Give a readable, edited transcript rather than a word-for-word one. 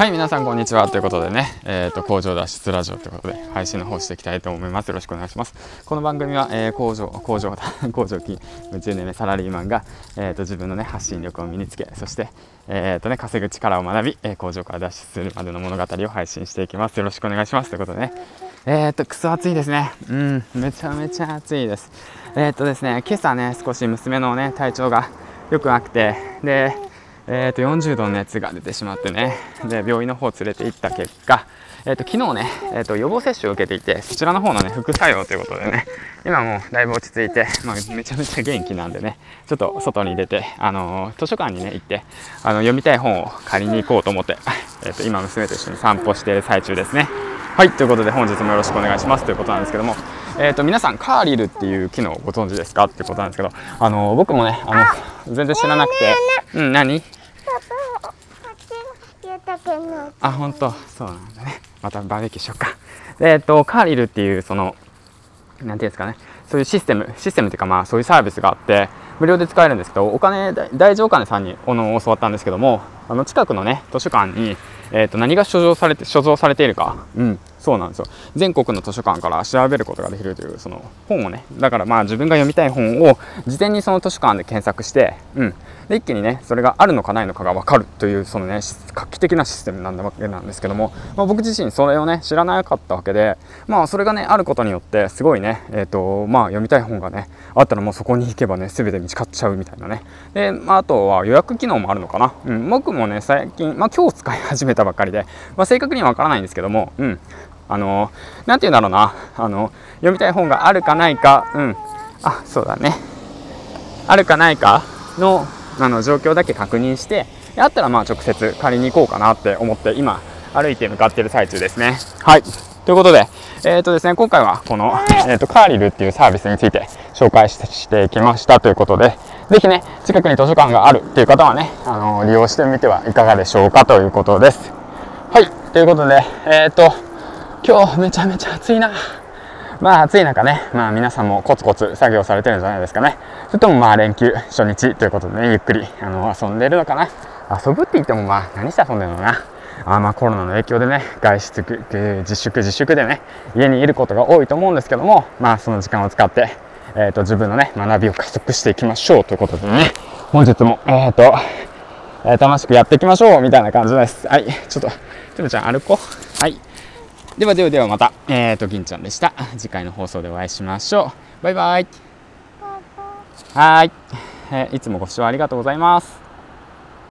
はい、皆さんこんにちはということでね、工場脱出ラジオということで配信の方していきたいと思います。よろしくお願いします。この番組は、工場勤務中年サラリーマンが、自分の、発信力を身につけ、そして、稼ぐ力を学び、工場から脱出するまでの物語を配信していきます。よろしくお願いしますということでね、くそ暑いですね。めちゃめちゃ暑いです。ですね、今朝ね、少し娘のね、体調が良くなくて、で40度の熱が出てしまってね、で病院の方連れて行った結果、昨日ね、予防接種を受けていて、そちらの方の、副作用ということでね、今もうだいぶ落ち着いて、めちゃめちゃ元気なんでね、ちょっと外に出て、図書館にね行って、読みたい本を借りに行こうと思って、今娘と一緒に散歩している最中ですね。はい、ということで本日もよろしくお願いしますということなんですけども、皆さんカーリルっていう機能をご存知ですかっていうことなんですけど、僕もね、全然知らなくて、何？あ、本当そうなんだね。またバーベキューしよっか。で、カーリルっていう、そのなんていうんですかね、そういうシステムというか、そういうサービスがあって、無料で使えるんですけど、お金大事お金さんに教わったんですけども、近くのね、図書館に、何が所蔵されているか、そうなんですよ。全国の図書館から調べることができるという、その本をね、だから自分が読みたい本を事前にその図書館で検索して、で一気にね、それがあるのかないのかが分かるという、そのね、画期的なシステムなんだわけなんですけども、僕自身それをね、知らなかったわけで、それがね、あることによってすごいね、読みたい本がね、あったらもうそこに行けばね、全て見つかっちゃうみたいなね。で、あとは予約機能もあるのかな。僕もね、最近、今日使い始めたばかりで、正確には分からないんですけども、なんていうんだろうな、読みたい本があるかないか、あ、そうだね、あるかないかの、状況だけ確認して、あったら直接借りに行こうかなって思って、今歩いて向かっている最中ですね。はい、ということで、ですね、今回はこの、カーリルっていうサービスについて紹介してきましたということで、ぜひね、近くに図書館があるという方はね、利用してみてはいかがでしょうかということです。はい、ということで、今日めちゃめちゃ暑いな。暑い中ね、皆さんもコツコツ作業されてるんじゃないですかね。それとも連休初日ということでね、ゆっくり遊んでるのかな。遊ぶって言っても何して遊んでるのかな。コロナの影響でね、外出自粛でね、家にいることが多いと思うんですけども、その時間を使って、自分のね、学びを加速していきましょうということでね、本日も楽しくやっていきましょうみたいな感じです。はい、ちょっとつむちゃん歩こう。はい、ではまた、銀ちゃんでした。次回の放送でお会いしましょう。バイバイ。はい、いつもご視聴ありがとうございます。